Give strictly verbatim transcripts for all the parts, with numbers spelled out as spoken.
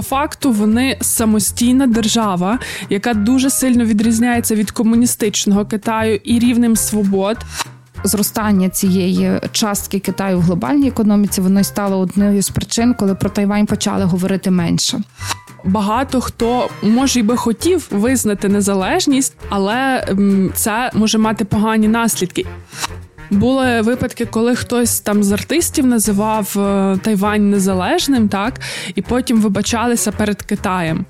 по факту вони самостійна держава, яка дуже сильно відрізняється від комуністичного Китаю і рівнем свобод. Зростання цієї частки Китаю в глобальній економіці, воно й стало однією з причин, коли про Тайвань почали говорити менше. Багато хто, може, й би хотів визнати незалежність, але це може мати погані наслідки. Були випадки, коли хтось там з артистів називав Тайвань незалежним, так, і потім вибачалися перед Китаєм.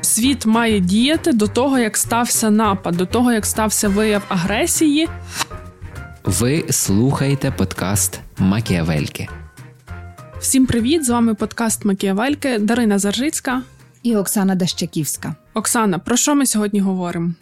Світ має діяти до того, як стався напад, до того, як стався вияв агресії. Ви слухаєте подкаст «Макіявельки». Всім привіт! З вами подкаст «Макіявельки», Дарина Заржицька і Оксана Дащаківська. Оксана, про що ми сьогодні говоримо?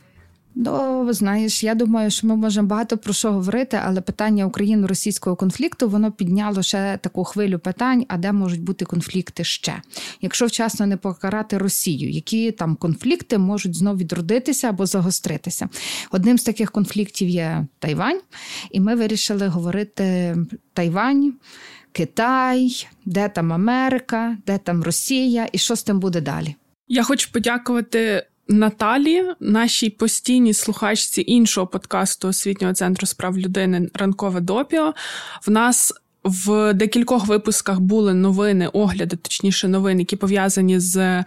Ну, знаєш, я думаю, що ми можемо багато про що говорити, але питання україно-російського конфлікту, воно підняло ще таку хвилю питань, а де можуть бути конфлікти ще. Якщо вчасно не покарати Росію, які там конфлікти можуть знов відродитися або загостритися. Одним з таких конфліктів є Тайвань, і ми вирішили говорити Тайвань, Китай, де там Америка, де там Росія і що з тим буде далі. Я хочу подякувати Наталі, нашій постійній слухачці іншого подкасту Освітнього центру з прав людини «Ранкове допіо». В нас в декількох випусках були новини, огляди, точніше новини, які пов'язані з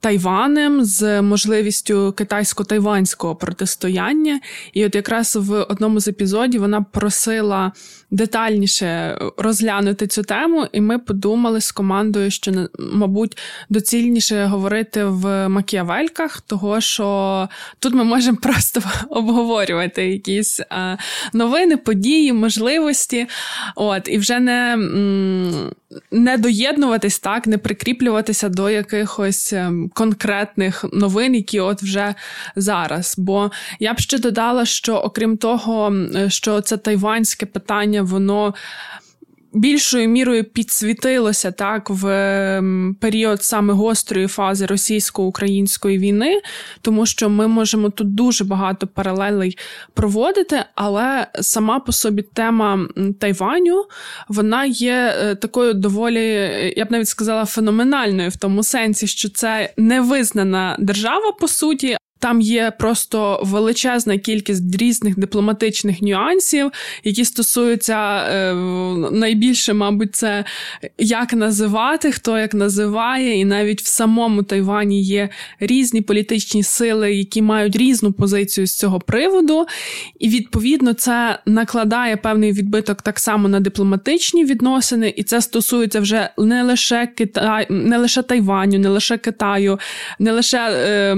Тайванем, з можливістю китайсько-тайванського протистояння. І от якраз в одному з епізодів вона просила детальніше розглянути цю тему, і ми подумали з командою, що, мабуть, доцільніше говорити в Макіявельках, того, що тут ми можемо просто обговорювати якісь новини, події, можливості. От, і вже не, не доєднуватись, так, не прикріплюватися до якихось конкретних новин, які от вже зараз. Бо я б ще додала, що окрім того, що це тайванське питання, воно більшою мірою підсвітилося, так, в період саме гострої фази російсько-української війни, тому що ми можемо тут дуже багато паралелей проводити, але сама по собі тема Тайваню, вона є такою доволі, я б навіть сказала, феноменальною в тому сенсі, що це невизнана держава, по суті. Там є просто величезна кількість різних дипломатичних нюансів, які стосуються е, найбільше, мабуть, це як називати, хто як називає. І навіть в самому Тайвані є різні політичні сили, які мають різну позицію з цього приводу. І, відповідно, це накладає певний відбиток так само на дипломатичні відносини. І це стосується вже не лише Китаю, не лише Тайваню, не лише Китаю, не лише... Е,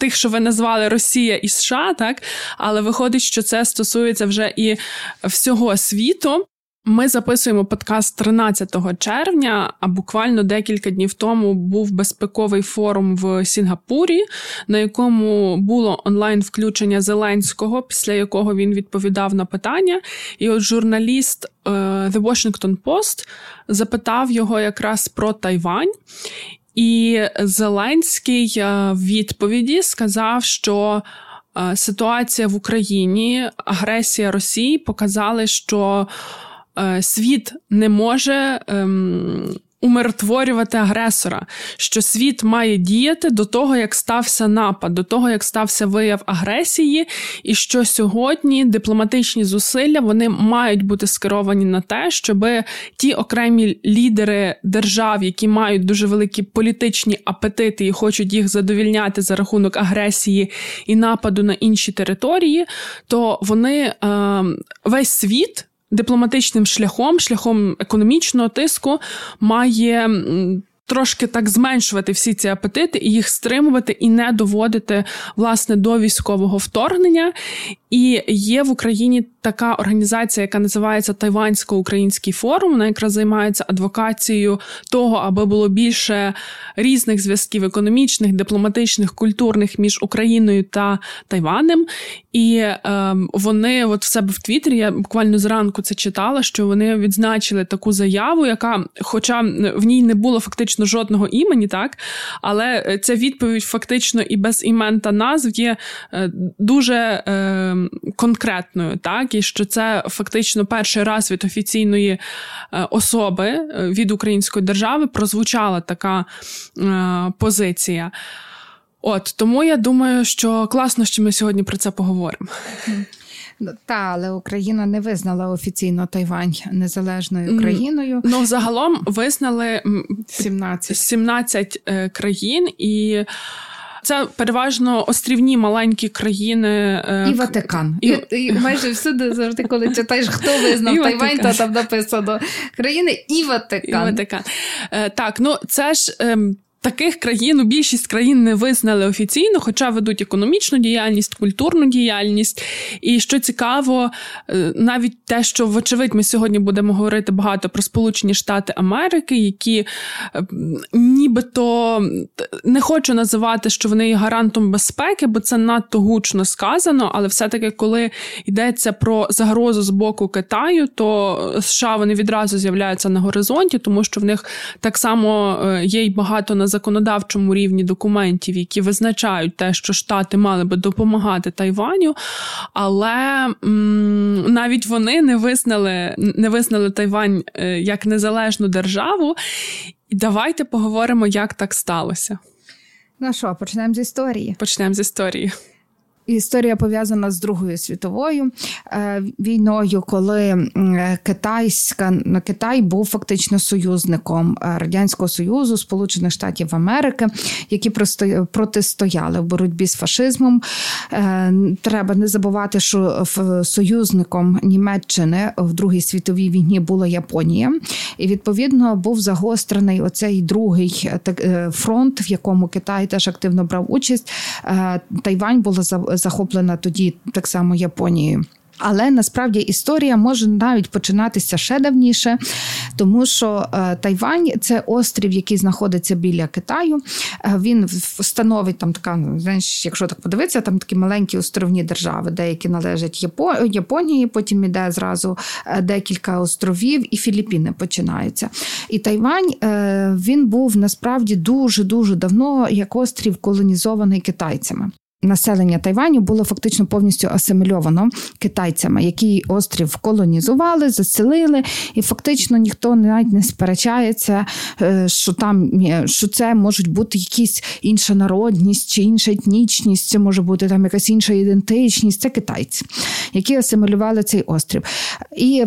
тих, що ви назвали Росія і США, так? Але виходить, що це стосується вже і всього світу. Ми записуємо подкаст тринадцятого червня, а буквально декілька днів тому був безпековий форум в Сінгапурі, на якому було онлайн-включення Зеленського, після якого він відповідав на питання. І от журналіст The Washington Post запитав його якраз про Тайвань. І Зеленський в відповіді сказав, що ситуація в Україні, агресія Росії показали, що світ не може умиротворювати агресора, що світ має діяти до того, як стався напад, до того, як стався вияв агресії, і що сьогодні дипломатичні зусилля, вони мають бути скеровані на те, щоб ті окремі лідери держав, які мають дуже великі політичні апетити і хочуть їх задовільняти за рахунок агресії і нападу на інші території, то вони, е, весь світ дипломатичним шляхом, шляхом економічного тиску має трошки так зменшувати всі ці апетити і їх стримувати і не доводити, власне, до військового вторгнення. І є в Україні така організація, яка називається Тайвансько-український форум, вона якраз займається адвокацією того, аби було більше різних зв'язків економічних, дипломатичних, культурних між Україною та Тайванем. І е, вони от в себе в Твіттері, я буквально зранку це читала, що вони відзначили таку заяву, яка, хоча в ній не було фактично жодного імені, так, але ця відповідь фактично і без імен та назв є е, дуже е, конкретною, так, Зеленський, що це фактично перший раз від офіційної особи, від української держави прозвучала така позиція. От, тому я думаю, що класно, що ми сьогодні про це поговоримо. Та, але Україна не визнала офіційно Тайвань незалежною країною. Ну, загалом визнали сімнадцять країн, і це переважно острівні маленькі країни. І Ватикан. І... І, і майже всюди завжди, коли читаєш, хто визнав Тайвань, то там написано країни і Ватикан. І Ватикан. Так, ну це ж... Таких країн, більшість країн не визнали офіційно, хоча ведуть економічну діяльність, культурну діяльність. І що цікаво, навіть те, що, вочевидь, ми сьогодні будемо говорити багато про Сполучені Штати Америки, які нібито, не хочу називати, що вони є гарантом безпеки, бо це надто гучно сказано, але все-таки, коли йдеться про загрозу з боку Китаю, то США вони відразу з'являються на горизонті, тому що в них так само є й багато на законодавчому рівні документів, які визначають те, що Штати мали би допомагати Тайваню, але м, навіть вони не визнали, не визнали Тайвань як незалежну державу. І давайте поговоримо, як так сталося. Ну що, почнемо з історії? Почнемо з історії. Історія пов'язана з Другою світовою війною, коли Китайська, Китай був фактично союзником Радянського Союзу, Сполучених Штатів Америки, які протистояли в боротьбі з фашизмом. Треба не забувати, що союзником Німеччини в Другій світовій війні була Японія. І, відповідно, був загострений оцей другий фронт, в якому Китай теж активно брав участь. Тайвань була захоплена тоді так само Японією. Але, насправді, історія може навіть починатися ще давніше, тому що Тайвань – це острів, який знаходиться біля Китаю. Він становить, там така, знаєш, якщо так подивитися, там такі маленькі островні держави, деякі належать Японії, потім іде зразу декілька островів, і Філіппіни починаються. І Тайвань, він був, насправді, дуже-дуже давно як острів колонізований китайцями. Населення Тайваню було фактично повністю асимільовано китайцями, які острів колонізували, заселили, і фактично ніхто навіть не сперечається, що там, що це можуть бути якісь інша народність чи інша етнічність, це може бути там якась інша ідентичність. Це китайці, які асимілювали цей острів. І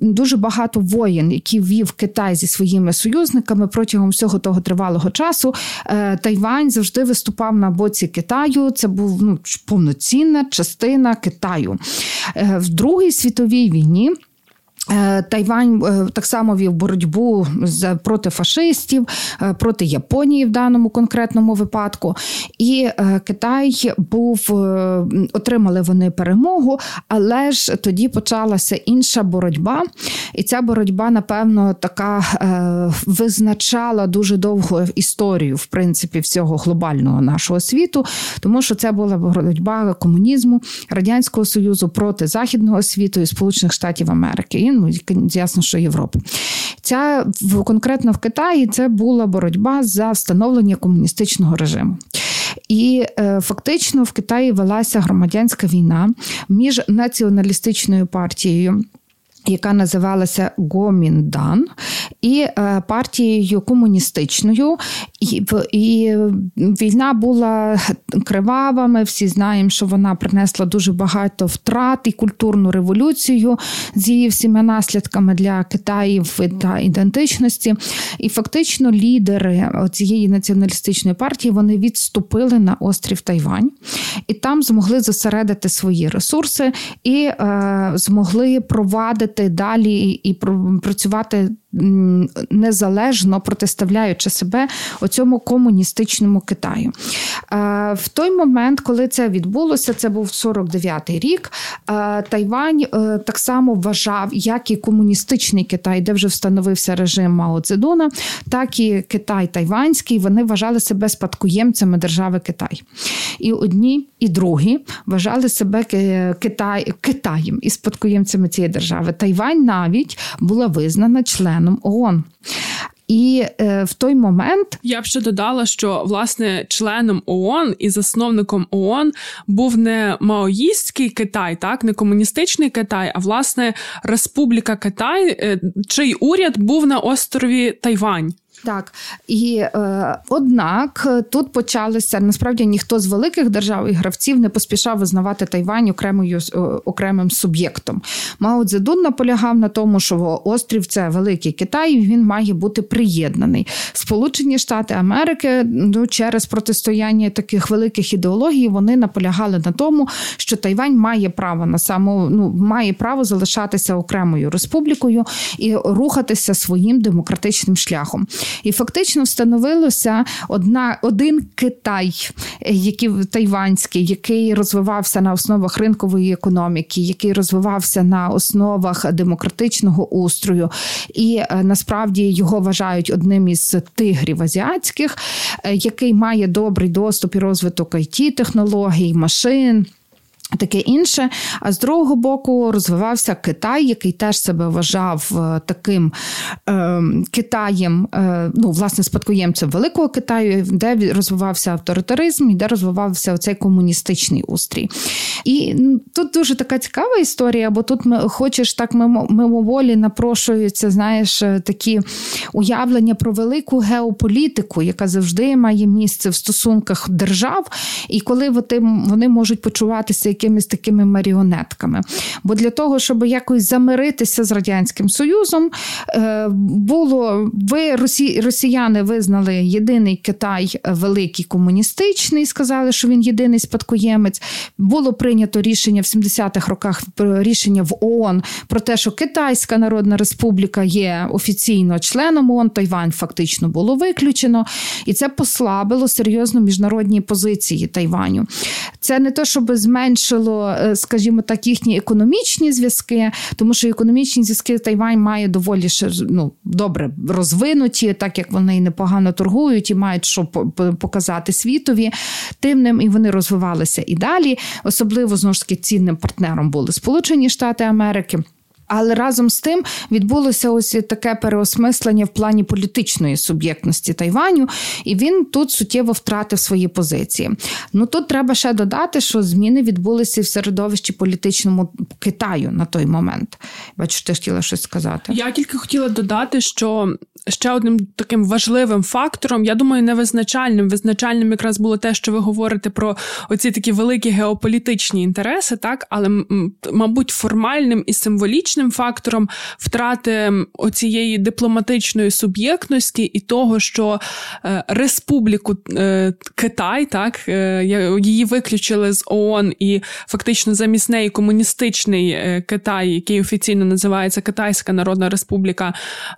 дуже багато воєн, які вів Китай зі своїми союзниками протягом всього того тривалого часу, Тайвань завжди виступав на боці Китаю. Це був, ну, повноцінна частина Китаю. В Другій світовій війні Тайвань так само вів боротьбу проти фашистів, проти Японії в даному конкретному випадку. І Китай був, отримали вони перемогу, але ж тоді почалася інша боротьба. І ця боротьба, напевно, така визначала дуже довго історію, в принципі, всього глобального нашого світу, тому що це була боротьба комунізму, Радянського Союзу проти Західного світу і Сполучених Штатів Америки. Ну, ясно, що Європа. Ця, конкретно в Китаї, це була боротьба за встановлення комуністичного режиму. І е, фактично в Китаї велася громадянська війна між націоналістичною партією, яка називалася Гоміндан, і е, партією комуністичною. І, і війна була кривава, ми всі знаємо, що вона принесла дуже багато втрат і культурну революцію з її всіма наслідками для Китаїв та ідентичності. І фактично лідери цієї націоналістичної партії, вони відступили на острів Тайвань. І там змогли зосередити свої ресурси і е, змогли провадити далі і працювати незалежно, протиставляючи себе цьому комуністичному Китаю. В той момент, коли це відбулося, це був сорок дев'ятий рік, Тайвань так само вважав, як і комуністичний Китай, де вже встановився режим Мао Цзедуна, так і Китай тайванський, вони вважали себе спадкоємцями держави Китай. І одні, і другі вважали себе Китай, Китаєм і спадкоємцями цієї держави. Тайвань навіть була визнана членом ООН. І е, в той момент... Я б ще додала, що, власне, членом ООН і засновником ООН був не маоїстський Китай, так, не комуністичний Китай, а, власне, Республіка Китай, е, чий уряд був на острові Тайвань. Так, і е, однак тут почалося, насправді, ніхто з великих держав і гравців не поспішав визнавати Тайвань окремою, окремим суб'єктом. Мао Цзедун наполягав на тому, що острів – це Великий Китай, і він має бути приєднаний. Сполучені Штати Америки, ну, через протистояння таких великих ідеологій, вони наполягали на тому, що Тайвань має право на само, ну, має право залишатися окремою республікою і рухатися своїм демократичним шляхом. І фактично встановилося одна, один Китай, який тайванський, який розвивався на основах ринкової економіки, який розвивався на основах демократичного устрою. І насправді його вважають одним із тигрів азіатських, який має добрий доступ і розвиток ай ті-технологій, машин, таке інше. А з другого боку розвивався Китай, який теж себе вважав таким е, Китаєм, е, ну, власне, спадкоємцем Великого Китаю, де розвивався авторитаризм і де розвивався оцей комуністичний устрій. І тут дуже така цікава історія, бо тут ми, хочеш так мимоволі напрошуються, знаєш, такі уявлення про велику геополітику, яка завжди має місце в стосунках держав, і коли вони можуть почуватися якимись такими маріонетками. Бо для того, щоб якось замиритися з Радянським Союзом, було, ви, росі, росіяни визнали єдиний Китай великий комуністичний, сказали, що він єдиний спадкоємець. Було прийнято рішення в сімдесятих роках, рішення в ООН про те, що Китайська Народна Республіка є офіційно членом ООН, Тайвань фактично було виключено, і це послабило серйозно міжнародні позиції Тайваню. Це не те, щоб зменшити, скажімо так, їхні економічні зв'язки, тому що економічні зв'язки Тайвань має доволі, ну, добре розвинуті, так як вони непогано торгують і мають що показати світові. Тим ним і вони розвивалися і далі. Особливо, знову ж таки, цінним партнером були Сполучені Штати Америки. Але разом з тим відбулося ось таке переосмислення в плані політичної суб'єктності Тайваню, і він тут суттєво втратив свої позиції. Ну, тут треба ще додати, що зміни відбулися в середовищі політичному Китаю на той момент. Бачу, ти хотіла щось сказати. Я тільки хотіла додати, що ще одним таким важливим фактором, я думаю, не визначальним, визначальним якраз було те, що ви говорите про оці такі великі геополітичні інтереси, так, але, мабуть, формальним і символічним фактором втрати оцієї дипломатичної суб'єктності і того, що Республіку Китай, так, її виключили з ООН і фактично замість неї комуністичний Китай, який офіційно називається Китайська Народна Республіка,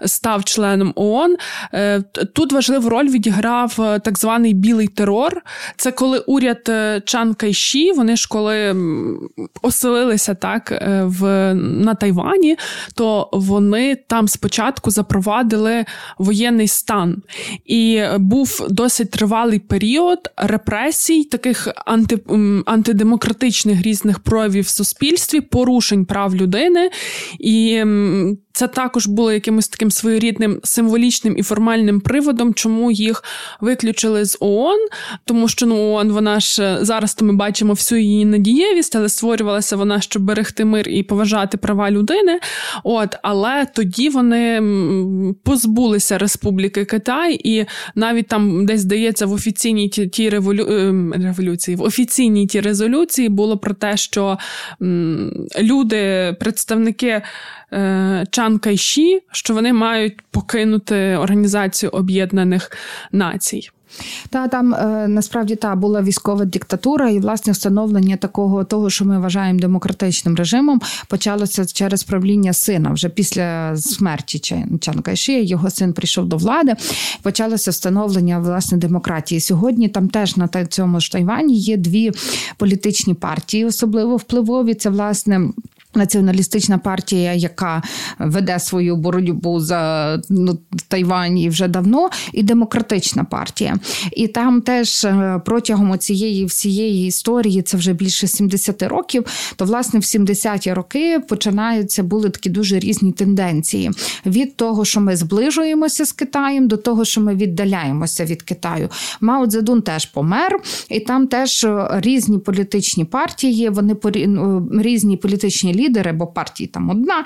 став членом ООН. Тут важливу роль відіграв так званий білий терор. Це коли уряд Чан Кайші, вони ж коли оселилися, так, в, на Тайвані, то вони там спочатку запровадили воєнний стан. І був досить тривалий період репресій, таких анти, антидемократичних різних проявів в суспільстві, порушень прав людини. І це також було якимось таким своєрідним символічним і формальним приводом, чому їх виключили з ООН, тому що, ну, ООН, вона ж, зараз то ми бачимо всю її недієвість, але створювалася вона, щоб берегти мир і поважати права людей. Людини. От, але тоді вони позбулися Республіки Китай, і навіть там десь, здається, в офіційній ті, ті револю... революції, в офіційній ті резолюції було про те, що м, люди, представники е, Чан Кайші, що вони мають покинути Організацію Об'єднаних Націй. Та там насправді та була військова диктатура, і власне встановлення такого того, що ми вважаємо демократичним режимом, почалося через правління сина. Вже після смерті Чан Кайші його син прийшов до влади. Почалося встановлення власне демократії. Сьогодні там теж на цьому ж Тайвані є дві політичні партії, особливо впливові. Це власне націоналістична партія, яка веде свою боротьбу за ну, Тайвань і вже давно, і демократична партія. І там теж протягом цієї всієї історії, це вже більше сімдесят років, то, власне, в сімдесяті роки починаються, були такі дуже різні тенденції. Від того, що ми зближуємося з Китаєм, до того, що ми віддаляємося від Китаю. Мао Цзедун теж помер, і там теж різні політичні партії, вони різні політичні лідери, лідери, бо партії там одна,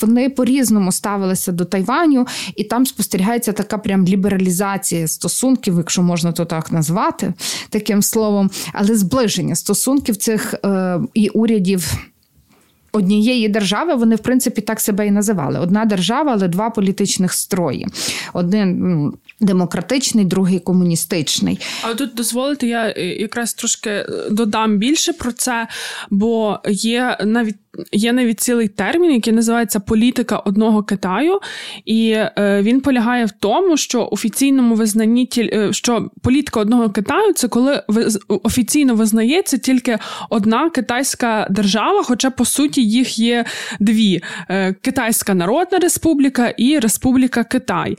вони по-різному ставилися до Тайваню, і там спостерігається така прям лібералізація стосунків, якщо можна то так назвати, таким словом, але зближення стосунків цих і урядів однієї держави, вони, в принципі, так себе і називали. Одна держава, але два політичних строї. Один демократичний, другий комуністичний. А тут, дозволите, я якраз трошки додам більше про це, бо є навіть Є навіть цілий термін, який називається «політика одного Китаю», і він полягає в тому, що офіційному визнанні, що політика одного Китаю – це коли офіційно визнається тільки одна китайська держава, хоча, по суті, їх є дві – Китайська Народна Республіка і Республіка Китай.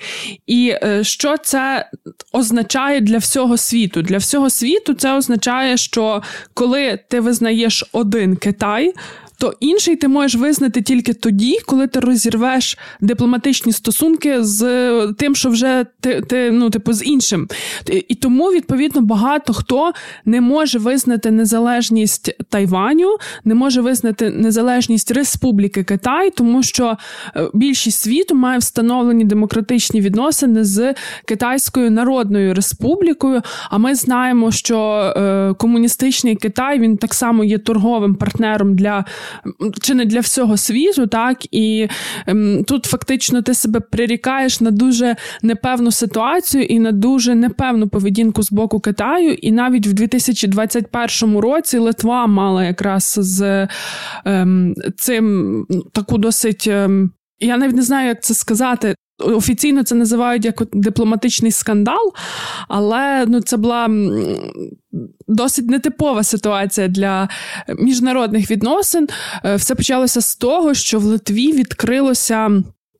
І що це означає для всього світу? Для всього світу це означає, що коли ти визнаєш один Китай – то інший ти можеш визнати тільки тоді, коли ти розірвеш дипломатичні стосунки з тим, що вже ти, ти ну, типу, з іншим. І тому, відповідно, багато хто не може визнати незалежність Тайваню, не може визнати незалежність Республіки Китай, тому що більшість світу має встановлені демократичні відносини з Китайською Народною Республікою, а ми знаємо, що комуністичний Китай, він так само є торговим партнером для чи не для всього світу, так, і ем, тут фактично ти себе прирікаєш на дуже непевну ситуацію і на дуже непевну поведінку з боку Китаю, і навіть в дві тисячі двадцять першому році Литва мала якраз з ем, цим таку досить, ем, я навіть не знаю, як це сказати, офіційно це називають як дипломатичний скандал, але ну, це була досить нетипова ситуація для міжнародних відносин. Все почалося з того, що в Литві відкрилося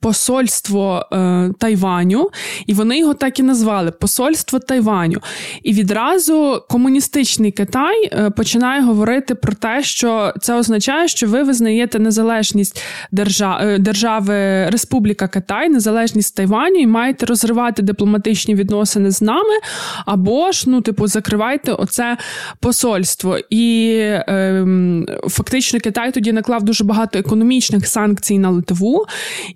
посольство е, Тайваню, і вони його так і назвали – посольство Тайваню. І відразу комуністичний Китай е, починає говорити про те, що це означає, що ви визнаєте незалежність держа, держави Республіка Китай, незалежність Тайваню, і маєте розривати дипломатичні відносини з нами, або ж, ну, типу, закривайте оце посольство. І е, фактично Китай тоді наклав дуже багато економічних санкцій на Литву,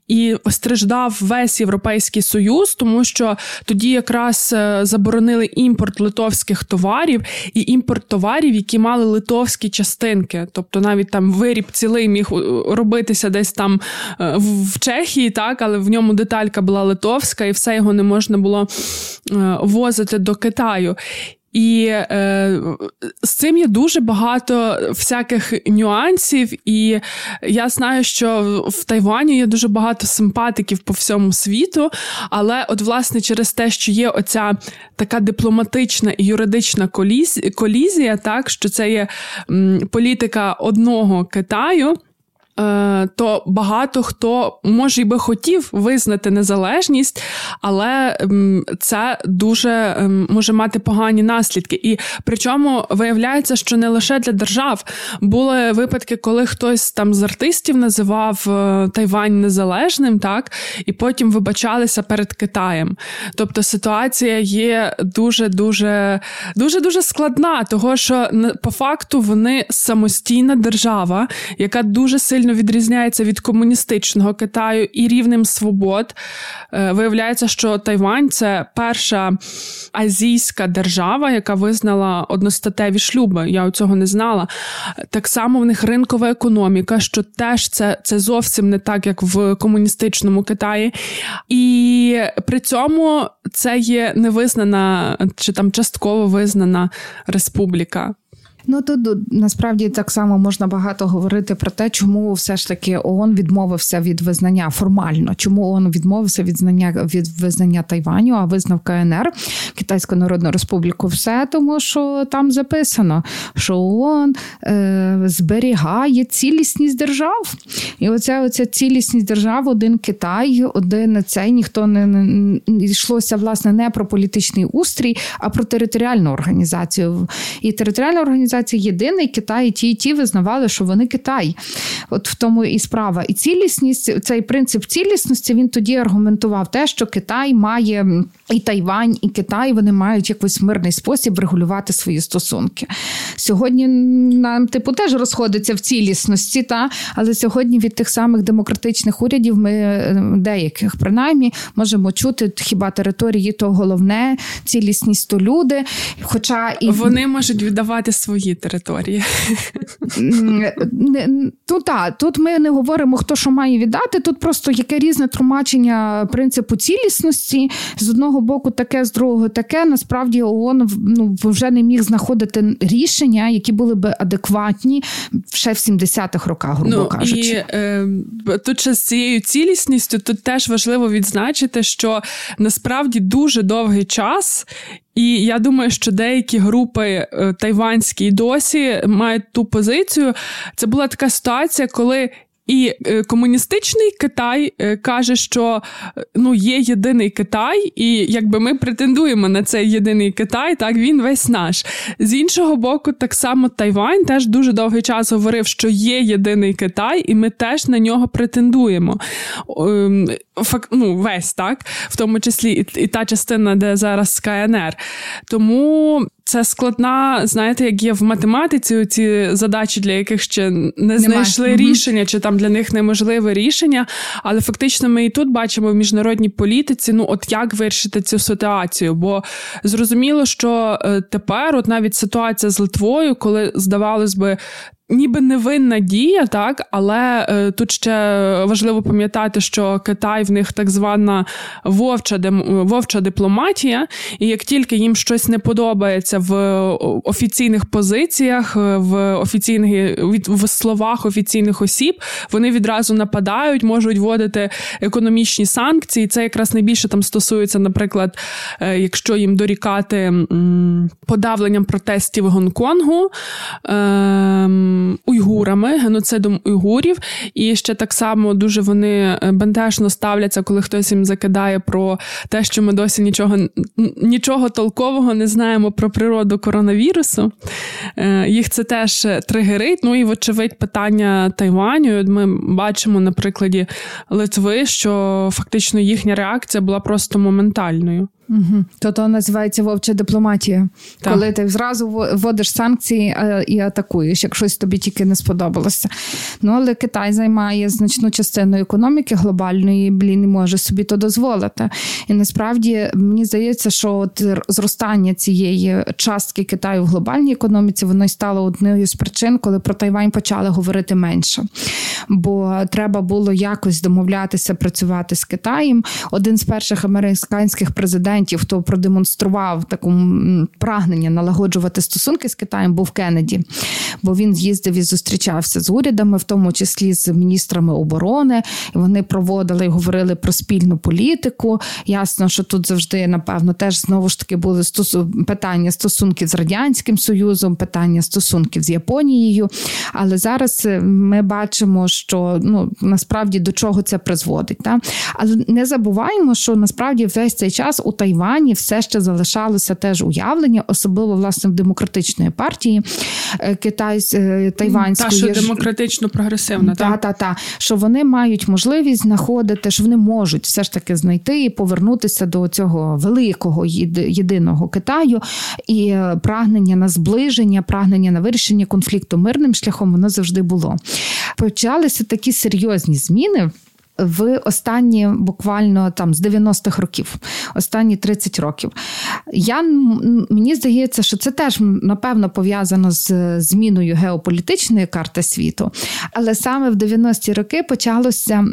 і страждав весь Європейський Союз, тому що тоді якраз заборонили імпорт литовських товарів і імпорт товарів, які мали литовські частинки. Тобто навіть там виріб цілий міг робитися десь там в Чехії, так, але в ньому деталька була литовська і все його не можна було возити до Китаю. І е, з цим є дуже багато всяких нюансів, і я знаю, що в Тайвані є дуже багато симпатиків по всьому світу, але от власне через те, що є оця така дипломатична і юридична коліз... колізія, так, що це є м, політика одного Китаю, то багато хто, може, і би хотів визнати незалежність, але це дуже може мати погані наслідки. І причому виявляється, що не лише для держав. Були випадки, коли хтось там з артистів називав Тайвань незалежним, так, і потім вибачалися перед Китаєм. Тобто ситуація є дуже-дуже дуже-дуже складна, того, що по факту вони самостійна держава, яка дуже сильно відрізняється від комуністичного Китаю і рівнем свобод. Виявляється, що Тайвань – це перша азійська держава, яка визнала одностатеві шлюби. Я цього не знала. Так само в них ринкова економіка, що теж це, це зовсім не так, як в комуністичному Китаї. І при цьому це є невизнана, чи там частково визнана республіка. Ну, тут насправді так само можна багато говорити про те, чому все ж таки ООН відмовився від визнання формально. Чому ООН відмовився від знання від визнання Тайваню, а визнав КНР, Китайську Народну Республіку? Все тому, що там записано, що ООН е, зберігає цілісність держав. І оця, оця цілісність держав, один Китай, один цей, ніхто не, не йшлося, власне, не про політичний устрій, а про територіальну організацію. І територіальна організація єдиний Китай, і ті, і ті визнавали, що вони Китай. От в тому і справа. І цілісність, цей принцип цілісності, він тоді аргументував те, що Китай має, і Тайвань, і Китай, вони мають якийсь мирний спосіб регулювати свої стосунки. Сьогодні нам, типу, теж розходиться в цілісності, та? Але сьогодні від тих самих демократичних урядів ми, деяких принаймні, можемо чути, хіба території, то головне, цілісність, то люди. Хоча і... Вони можуть віддавати свої території. Ну так, тут ми не говоримо, хто що має віддати, тут просто яке різне тлумачення принципу цілісності. З одного боку таке, з другого таке. Насправді ООН, ну, вже не міг знаходити рішення, які були би адекватні ще в сімдесятих роках, грубо ну, кажучи. І е, тут ще з цією цілісністю, тут теж важливо відзначити, що насправді дуже довгий час. І я думаю, що деякі групи тайванські досі мають ту позицію. Це була така ситуація, коли і комуністичний Китай каже, що ну, є єдиний Китай, і якби ми претендуємо на цей єдиний Китай, так він весь наш. З іншого боку, так само Тайвань теж дуже довгий час говорив, що є єдиний Китай, і ми теж на нього претендуємо. Фак, ну, весь, так? В тому числі і, і та частина, де зараз КНР. Тому... Це складна, знаєте, як є в математиці, ці задачі, для яких ще не Немає. знайшли рішення, чи там для них неможливе рішення. Але фактично ми і тут бачимо в міжнародній політиці, ну от як вирішити цю ситуацію. Бо зрозуміло, що тепер от навіть ситуація з Литвою, коли, здавалось би, ніби невинна дія, так, але е, тут ще важливо пам'ятати, що Китай в них так звана вовча, дем, вовча дипломатія, і як тільки їм щось не подобається в офіційних позиціях, в офіційних в словах офіційних осіб, вони відразу нападають, можуть вводити економічні санкції. Це якраз найбільше там стосується, наприклад, е, якщо їм дорікати м, подавленням протестів Гонконгу, е, уйгурами, геноцидом уйгурів, і ще так само дуже вони бентежно ставляться, коли хтось їм закидає про те, що ми досі нічого, нічого толкового не знаємо про природу коронавірусу. Їх це теж тригерить. Ну і, вочевидь, питання Тайваню. Ми бачимо на прикладі Литви, що фактично їхня реакція була просто моментальною. Угу. То то називається вовча дипломатія. Так. Коли ти зразу вводиш санкції і атакуєш, як щось тобі тільки не сподобалося. Ну, але Китай займає значну частину економіки глобальної, блін, і може собі то дозволити. І насправді, мені здається, що от зростання цієї частки Китаю в глобальній економіці, воно й стало однією з причин, коли про Тайвань почали говорити менше. Бо треба було якось домовлятися, працювати з Китаєм. Один з перших американських президентів, хто продемонстрував таку прагнення налагоджувати стосунки з Китаєм, був Кеннеді. Бо він з'їздив і зустрічався з урядами, в тому числі з міністрами оборони. І вони проводили і говорили про спільну політику. Ясно, що тут завжди, напевно, теж знову ж таки були стосу... питання стосунків з Радянським Союзом, питання стосунків з Японією. Але зараз ми бачимо, що ну, насправді до чого це призводить. Та? Але не забуваємо, що насправді весь цей час у Тайвані все ще залишалося теж уявлення, особливо, власне, в демократичної партії Китай, тайванської. Та, що демократично-прогресивна. Та, та, та. Що вони мають можливість знаходити, що вони можуть все ж таки знайти і повернутися до цього великого єдиного Китаю. І прагнення на зближення, прагнення на вирішення конфлікту мирним шляхом, воно завжди було. Почалися такі серйозні зміни в останні буквально там з дев'яностих років, останні тридцять років. Я, мені здається, що це теж, напевно, пов'язано з зміною геополітичної карти світу. Але саме в дев'яності роки почалося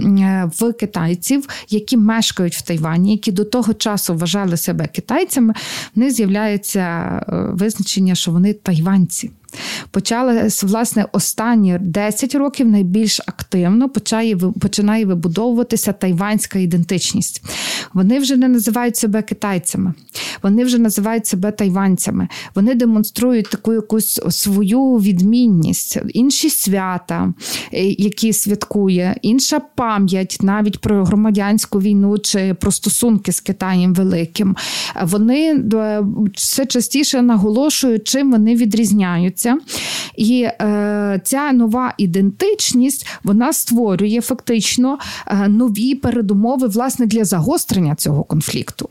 в китайців, які мешкають в Тайвані, які до того часу вважали себе китайцями, в них з'являється визначення, що вони тайванці. почала, власне, останні десять років найбільш активно почає, починає вибудовуватися тайванська ідентичність. Вони вже не називають себе китайцями, вони вже називають себе тайванцями. Вони демонструють таку якусь свою відмінність, інші свята, які святкує, інша пам'ять навіть про громадянську війну чи про стосунки з Китаєм великим. Вони все частіше наголошують, чим вони відрізняються. І е, ця нова ідентичність, вона створює фактично нові передумови, власне, для загострення цього конфлікту.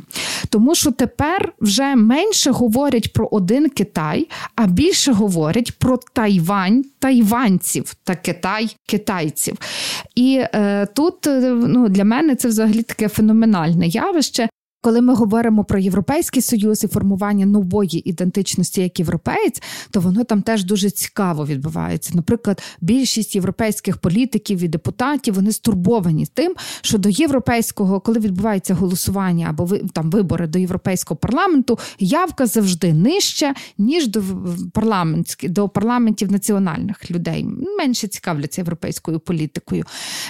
Тому що тепер вже менше говорять про один Китай, а більше говорять про Тайвань, тайванців та Китай, китайців. І е, тут ну, для мене це взагалі таке феноменальне явище. Коли ми говоримо про Європейський Союз і формування нової ідентичності як європеєць, то воно там теж дуже цікаво відбувається. Наприклад, більшість європейських політиків і депутатів, вони стурбовані тим, що до європейського, коли відбувається голосування або там вибори до європейського парламенту, явка завжди нижча, ніж до парламентських, до парламентів національних людей. Менше цікавляться європейською політикою.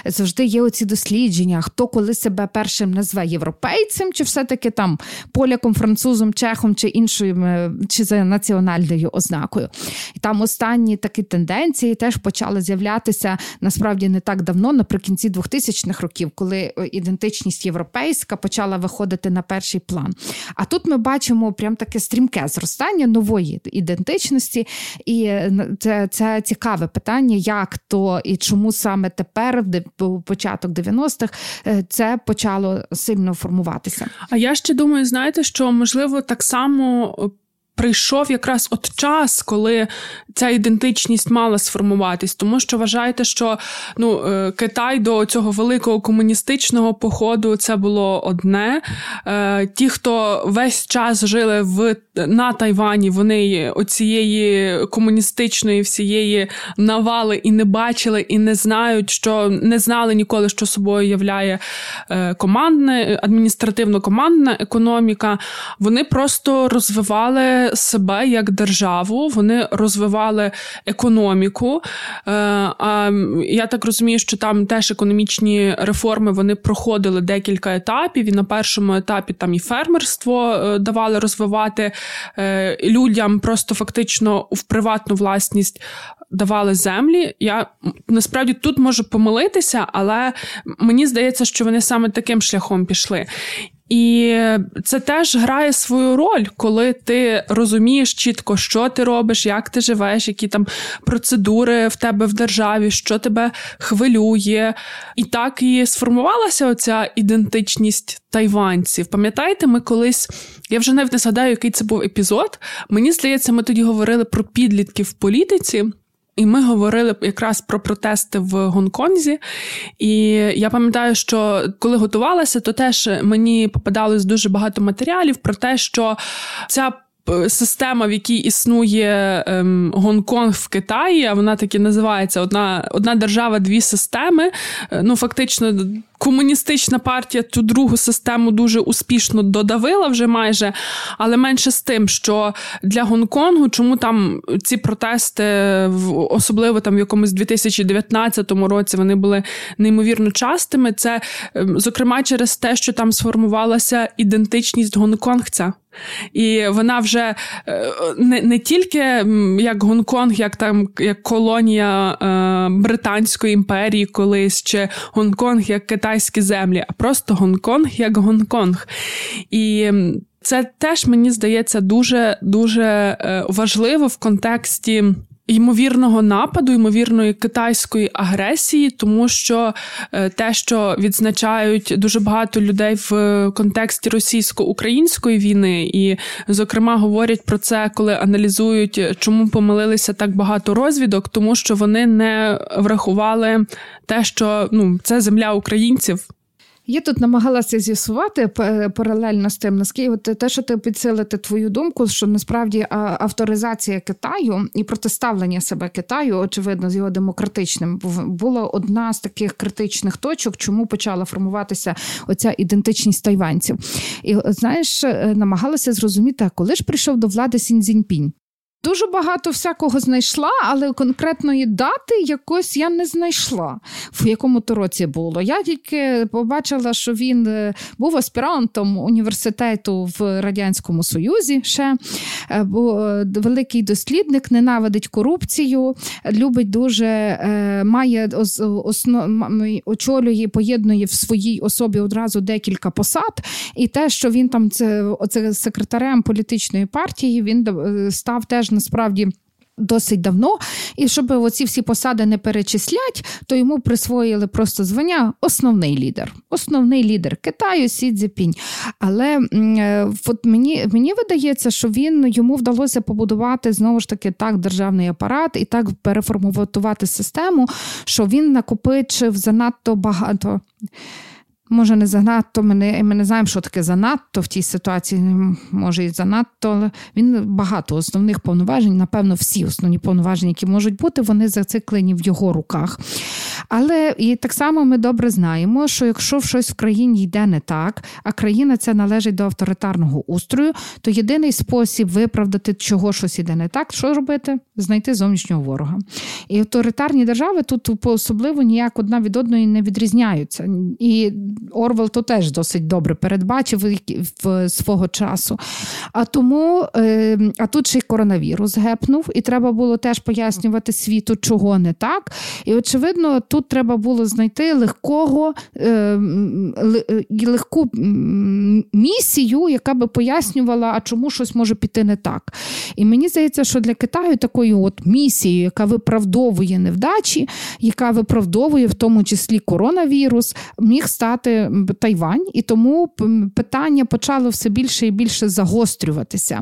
Завжди є оці дослідження, хто коли себе першим назве європейцем, чи все таки там поляком, французом, чехом чи іншою, чи за національною ознакою. І там останні такі тенденції теж почали з'являтися насправді не так давно, наприкінці двохтисячних років, коли ідентичність європейська почала виходити на перший план. А тут ми бачимо прям таке стрімке зростання нової ідентичності, і це, це цікаве питання, як то і чому саме тепер, в початок дев'яностих, це почало сильно формуватися. А я ще думаю, знаєте, що, можливо, так само прийшов якраз от час, коли ця ідентичність мала сформуватись, тому що вважаєте, що ну, Китай до цього великого комуністичного походу це було одне. Ті, хто весь час жили в, на Тайвані, вони оцієї комуністичної всієї навали і не бачили, і не знають, що не знали ніколи, що собою являє командне, адміністративно-командна економіка. Вони просто розвивали себе як державу, вони розвивали економіку. А я так розумію, що там теж економічні реформи, вони проходили декілька етапів, і на першому етапі там і фермерство давали розвивати людям, просто фактично в приватну власність давали землі. Я насправді тут можу помилитися, але мені здається, що вони саме таким шляхом пішли. І це теж грає свою роль, коли ти розумієш чітко, що ти робиш, як ти живеш, які там процедури в тебе в державі, що тебе хвилює. І так і сформувалася оця ідентичність тайванців. Пам'ятаєте, ми колись, я вже навіть не згадаю, який це був епізод, мені здається, ми тоді говорили про підлітків в політиці. І ми говорили якраз про протести в Гонконзі. І я пам'ятаю, що коли готувалася, то теж мені попадалось дуже багато матеріалів про те, що ця система, в якій існує ем, Гонконг в Китаї, а вона таки називається одна, одна держава, дві системи. Ну, фактично, комуністична партія ту другу систему дуже успішно додавила вже майже, але менше з тим, що для Гонконгу, чому там ці протести, особливо там в якомусь дві тисячі дев'ятнадцятому році, вони були неймовірно частими, це, зокрема, через те, що там сформувалася ідентичність гонконгця. І вона вже не, не тільки як Гонконг, як там як колонія е, Британської імперії колись, чи Гонконг як китайські землі, а просто Гонконг як Гонконг. І це теж, мені здається, дуже-дуже важливо в контексті ймовірного нападу, ймовірної китайської агресії, тому що те, що відзначають дуже багато людей в контексті російсько-української війни, і, зокрема, говорять про це, коли аналізують, чому помилилися так багато розвідок, тому що вони не врахували те, що ну, це земля українців. Я тут намагалася з'ясувати паралельно з тим, наскільки те, що ти підсилити твою думку, що насправді авторизація Китаю і протиставлення себе Китаю, очевидно, з його демократичним, була одна з таких критичних точок, чому почала формуватися оця ідентичність тайванців. І, знаєш, намагалася зрозуміти, коли ж прийшов до влади Сі Цзіньпін. Дуже багато всякого знайшла, але конкретної дати якось я не знайшла, в якому то році було. Я тільки побачила, що він був аспірантом університету в Радянському Союзі ще, великий дослідник, ненавидить корупцію, любить дуже, має, осно, очолює, поєднує в своїй особі одразу декілька посад, і те, що він там це, оце, секретарем політичної партії, він став теж насправді досить давно, і щоб оці всі посади не перечислять, то йому присвоїли просто звання «Основний лідер». Основний лідер Китаю Сі Цзіньпін. Але от мені, мені видається, що він, йому вдалося побудувати, знову ж таки, так державний апарат і так переформатувати систему, що він накопичив занадто багато. Може, не занадто, ми не, ми не знаємо, що таке занадто в тій ситуації, може і занадто. Він багато основних повноважень, напевно, всі основні повноваження, які можуть бути, вони зациклені в його руках. Але і так само ми добре знаємо, що якщо щось в країні йде не так, а країна ця належить до авторитарного устрою, то єдиний спосіб виправдати, чого щось йде не так, що робити? Знайти зовнішнього ворога. І авторитарні держави тут особливо ніяк одна від одної не відрізняються. І Орвел то теж досить добре передбачив в свого часу. А тому, а тут ще й коронавірус гепнув, і треба було теж пояснювати світу, чого не так. І очевидно, тут треба було знайти легкого, легку місію, яка би пояснювала, а чому щось може піти не так. І мені здається, що для Китаю такою от місією, яка виправдовує невдачі, яка виправдовує в тому числі коронавірус, міг стати Тайвань, і тому питання почало все більше і більше загострюватися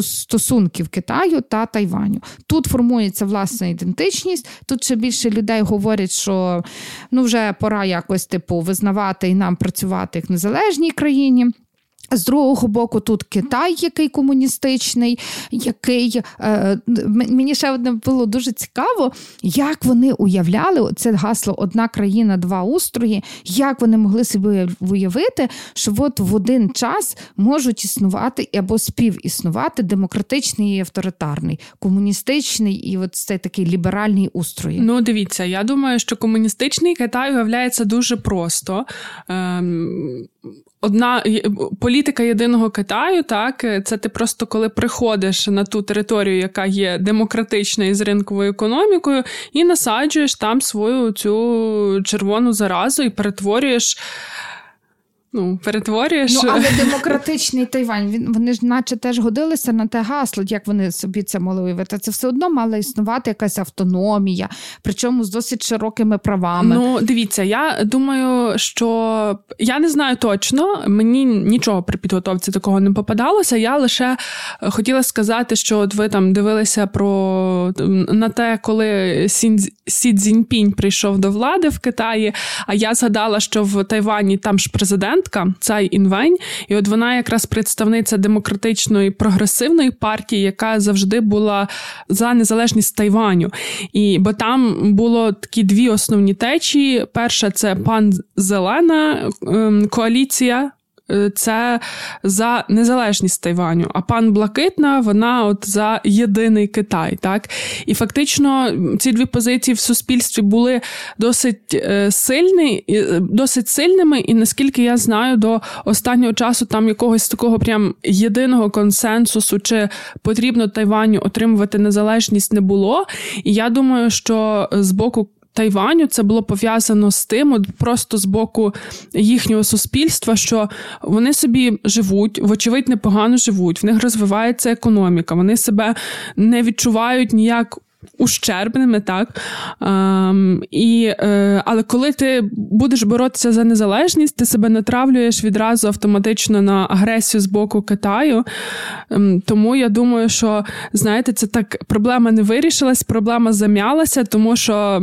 стосунків Китаю та Тайваню. Тут формується власна ідентичність, тут ще більше людей говорять, що ну вже пора якось типу визнавати і нам працювати як незалежній країні. З другого боку, тут Китай, який комуністичний, який... Е, мені ще одне було дуже цікаво, як вони уявляли, це гасло «одна країна, два устрої», як вони могли собі уявити, що от в один час можуть існувати або співіснувати демократичний і авторитарний, комуністичний і от цей такий ліберальний устрої. Ну, дивіться, я думаю, що комуністичний Китай уявляється дуже просто. Ем... Одна політика єдиного Китаю, так, це ти просто коли приходиш на ту територію, яка є демократична і з ринковою економікою, і насаджуєш там свою цю червону заразу і перетворюєш. Ну, перетворюєш. Ну, але демократичний Тайвань, він, вони ж наче теж годилися на те гасло, як вони собі це могли уявити. Це все одно мала існувати якась автономія, причому з досить широкими правами. Ну, дивіться, я думаю, що... Я не знаю точно, мені нічого при підготовці такого не попадалося, я лише хотіла сказати, що от ви там дивилися про... на те, коли Сін... Сі Цзіньпінь прийшов до влади в Китаї, а я згадала, що в Тайвані там ж президент Цай Інвень, і от вона якраз представниця демократичної прогресивної партії, яка завжди була за незалежність Тайваню. І, бо там було такі дві основні течії. Перша – це пан-зелена коаліція, це за незалежність Тайваню, а пан Блакитна, вона от за єдиний Китай, так? І фактично ці дві позиції в суспільстві були досить сильні, досить сильними, і наскільки я знаю, до останнього часу там якогось такого прям єдиного консенсусу, чи потрібно Тайваню отримувати незалежність, не було. І я думаю, що з боку Тайваню це було пов'язано з тим, от просто з боку їхнього суспільства, що вони собі живуть, вочевидь непогано живуть, в них розвивається економіка, вони себе не відчувають ніяк ущербними, так? Ем, і, е, але коли ти будеш боротися за незалежність, ти себе натравлюєш відразу автоматично на агресію з боку Китаю. Ем, тому я думаю, що, знаєте, це так, проблема не вирішилась, проблема зам'ялася, тому що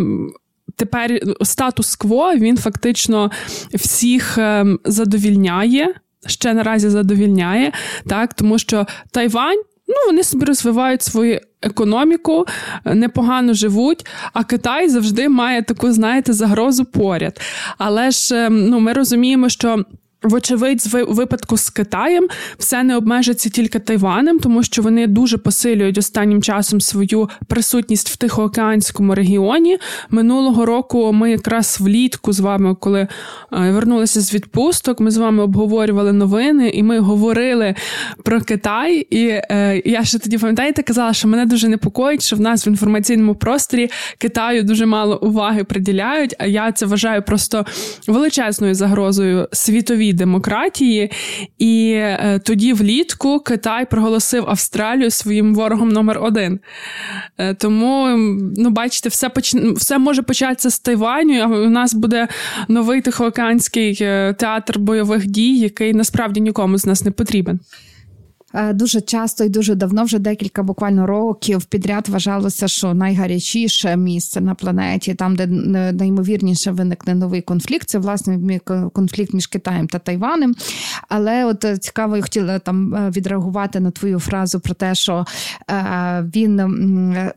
тепер статус-кво, він фактично всіх ем, задовільняє, ще наразі задовільняє, так? Тому що Тайвань, ну, вони собі розвивають свої економіку, непогано живуть, а Китай завжди має таку, знаєте, загрозу поряд. Але ж, ну, ми розуміємо, що Вочевидь, у випадку з Китаєм все не обмежиться тільки Тайванем, тому що вони дуже посилюють останнім часом свою присутність в Тихоокеанському регіоні. Минулого року ми якраз влітку з вами, коли вернулися з відпусток, ми з вами обговорювали новини, і ми говорили про Китай. І е, я ще тоді, пам'ятаєте, казала, що мене дуже непокоїть, що в нас в інформаційному просторі Китаю дуже мало уваги приділяють, а я це вважаю просто величезною загрозою світовій демократії. І е, тоді влітку Китай проголосив Австралію своїм ворогом номер один. Е, тому, ну, бачите, все, поч... все може початися з Тайваню, а у нас буде новий Тихоокеанський театр бойових дій, який насправді нікому з нас не потрібен. Дуже часто і дуже давно, вже декілька буквально років підряд вважалося, що найгарячіше місце на планеті, там, де найімовірніше виникне новий конфлікт, це, власне, конфлікт між Китаєм та Тайванем. Але от цікаво, я хотіла там відреагувати на твою фразу про те, що він,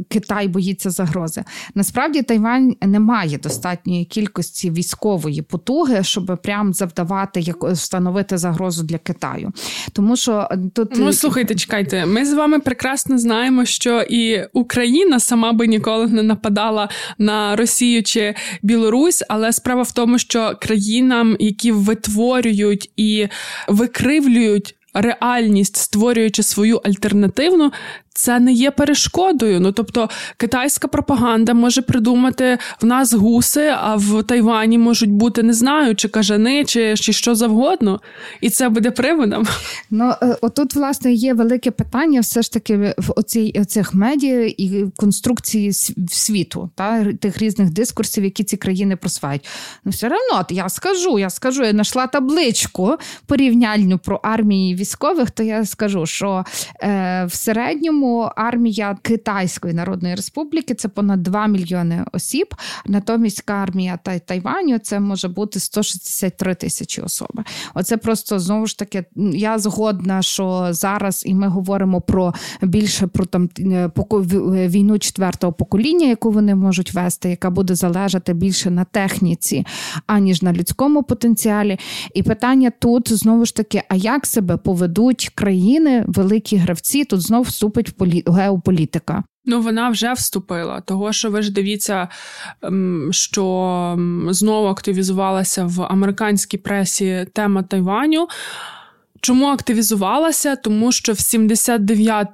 Китай боїться загрози. Насправді, Тайвань не має достатньої кількості військової потуги, щоб прям завдавати, встановити загрозу для Китаю. Тому що тут... Ну, слухайте, чекайте, ми з вами прекрасно знаємо, що і Україна сама би ніколи не нападала на Росію чи Білорусь, але справа в тому, що країнам, які витворюють і викривлюють реальність, створюючи свою альтернативну, це не є перешкодою. Ну, тобто, китайська пропаганда може придумати в нас гуси, а в Тайвані можуть бути, не знаю, чи кажани, чи, чи що завгодно. І це буде приводом. Ну, отут, власне, є велике питання все ж таки в оцій, оцих медіа і конструкції світу, та, тих різних дискурсів, які ці країни просувають. Ну, все одно, я скажу, я скажу, я знайшла табличку порівняльну про армії військових, то я скажу, що е, в середньому армія Китайської Народної Республіки – це понад два мільйони осіб, натомість армія Тайваню – це може бути сто шістдесят три тисячі особи. Оце просто, знову ж таки, я згодна, що зараз і ми говоримо про більше про там війну четвертого покоління, яку вони можуть вести, яка буде залежати більше на техніці, аніж на людському потенціалі. І питання тут, знову ж таки, а як себе поведуть країни, великі гравці, тут знов вступить геополітика. Ну, вона вже вступила. Того, що ви ж дивіться, що знову активізувалася в американській пресі тема Тайваню. Чому активізувалася? Тому що в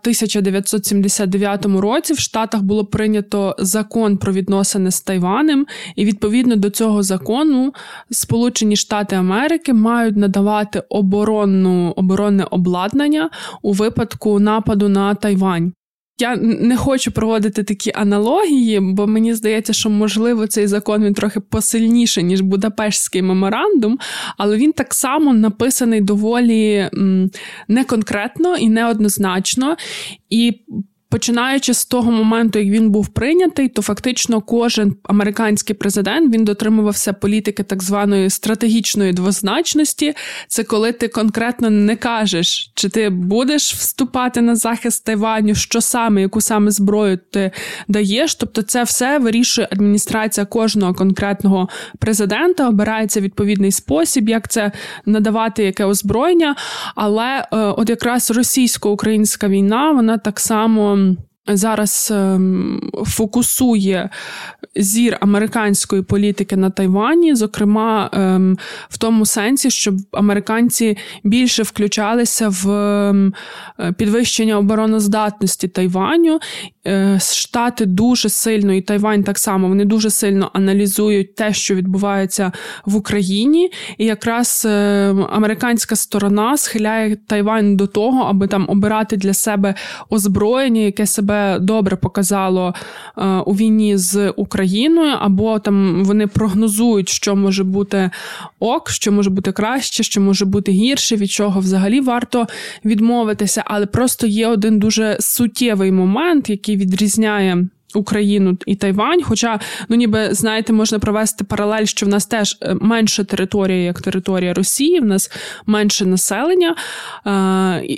тисяча дев'ятсот сімдесят дев'ятому році в Штатах було прийнято закон про відносини з Тайванем, і відповідно до цього закону Сполучені Штати Америки мають надавати оборонну, оборонне обладнання у випадку нападу на Тайвань. Я не хочу проводити такі аналогії, бо мені здається, що, можливо, цей закон він трохи посильніше, ніж Будапештський меморандум, але він так само написаний доволі неконкретно і неоднозначно. І починаючи з того моменту, як він був прийнятий, то фактично кожен американський президент, він дотримувався політики так званої стратегічної двозначності. Це коли ти конкретно не кажеш, чи ти будеш вступати на захист Тайваню, що саме, яку саме зброю ти даєш. Тобто це все вирішує адміністрація кожного конкретного президента, обирається відповідний спосіб, як це надавати, яке озброєння. Але е, от якраз російсько-українська війна, вона так само зараз ем, фокусує зір американської політики на Тайвані, зокрема ем, в тому сенсі, щоб американці більше включалися в ем, підвищення обороноздатності Тайваню. Е, Штати дуже сильно, і Тайвань так само, вони дуже сильно аналізують те, що відбувається в Україні. І якраз ем, американська сторона схиляє Тайвань до того, аби там обирати для себе озброєння, яке себе добре показало у війні з Україною, або там вони прогнозують, що може бути ок, що може бути краще, що може бути гірше, від чого взагалі варто відмовитися. Але просто є один дуже суттєвий момент, який відрізняє Україну і Тайвань, хоча, ну, ніби, знаєте, можна провести паралель, що в нас теж менша територія, як територія Росії, в нас менше населення,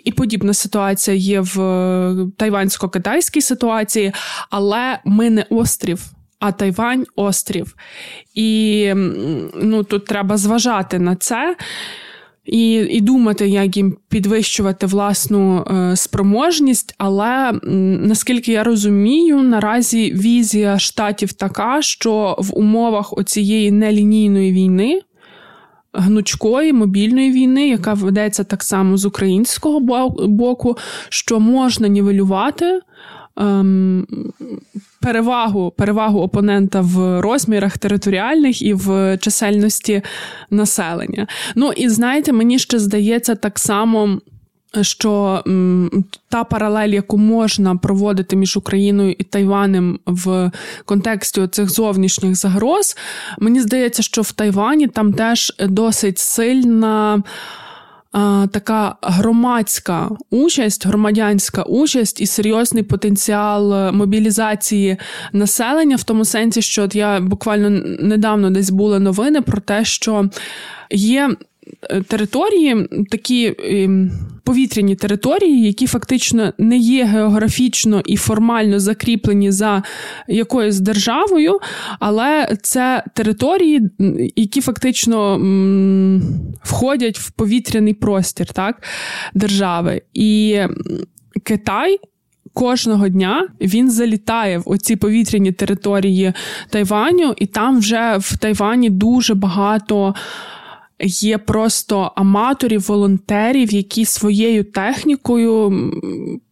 і подібна ситуація є в тайвансько-китайській ситуації, але ми не острів, а Тайвань – острів. І, ну, тут треба зважати на це. і, і думати, як їм підвищувати власну е, спроможність, але, наскільки я розумію, наразі візія Штатів така, що в умовах оцієї нелінійної війни, гнучкої, мобільної війни, яка ведеться так само з українського боку, що можна нівелювати ем, перевагу, перевагу опонента в розмірах територіальних і в чисельності населення. Ну і знаєте, мені ще здається так само, що ем, та паралель, яку можна проводити між Україною і Тайванем в контексті цих зовнішніх загроз, мені здається, що в Тайвані там теж досить сильна а, така громадська участь, громадянська участь і серйозний потенціал мобілізації населення, в тому сенсі, що от я буквально недавно десь були новини про те, що є території, такі повітряні території, які фактично не є географічно і формально закріплені за якоюсь державою, але це території, які фактично входять в повітряний простір, так, держави. І Китай кожного дня він залітає в оці повітряні території Тайваню, і там вже в Тайвані дуже багато є просто аматорів, волонтерів, які своєю технікою,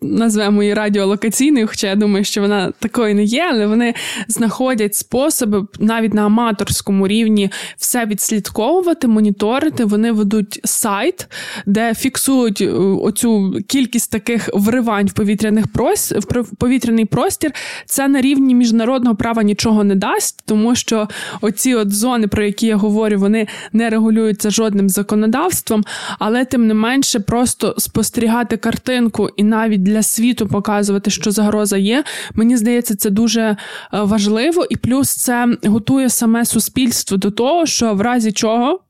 назвемо її радіолокаційною, хоча я думаю, що вона такою не є, але вони знаходять способи навіть на аматорському рівні все відслідковувати, моніторити. Вони ведуть сайт, де фіксують оцю кількість таких вривань в повітряних простір, в повітряний простір. Це на рівні міжнародного права нічого не дасть, тому що оці от зони, про які я говорю, вони не регулюють це жодним законодавством, але тим не менше просто спостерігати картинку і навіть для світу показувати, що загроза є, мені здається, це дуже важливо, і плюс це готує саме суспільство до того, що в разі чого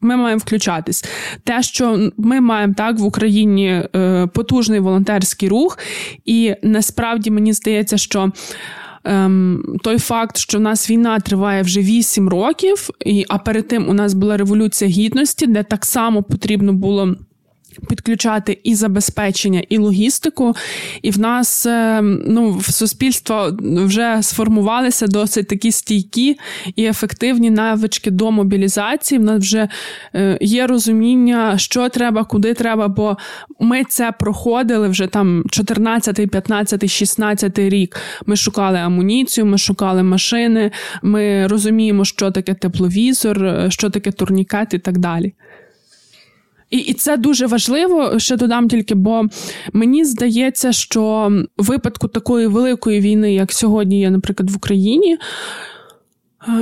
ми маємо включатись. Те, що ми маємо так в Україні потужний волонтерський рух, і насправді мені здається, що той факт, що в нас війна триває вже вісім років, а перед тим у нас була Революція Гідності, де так само потрібно було підключати і забезпечення, і логістику. І в нас, ну, в суспільство вже сформувалися досить такі стійкі і ефективні навички до мобілізації. В нас вже є розуміння, що треба, куди треба, бо ми це проходили вже там чотирнадцятий, п'ятнадцятий, шістнадцятий рік. Ми шукали амуніцію, ми шукали машини, ми розуміємо, що таке тепловізор, що таке турнікет і так далі. І, і це дуже важливо, ще додам тільки, бо мені здається, що в випадку такої великої війни, як сьогодні є, наприклад, в Україні,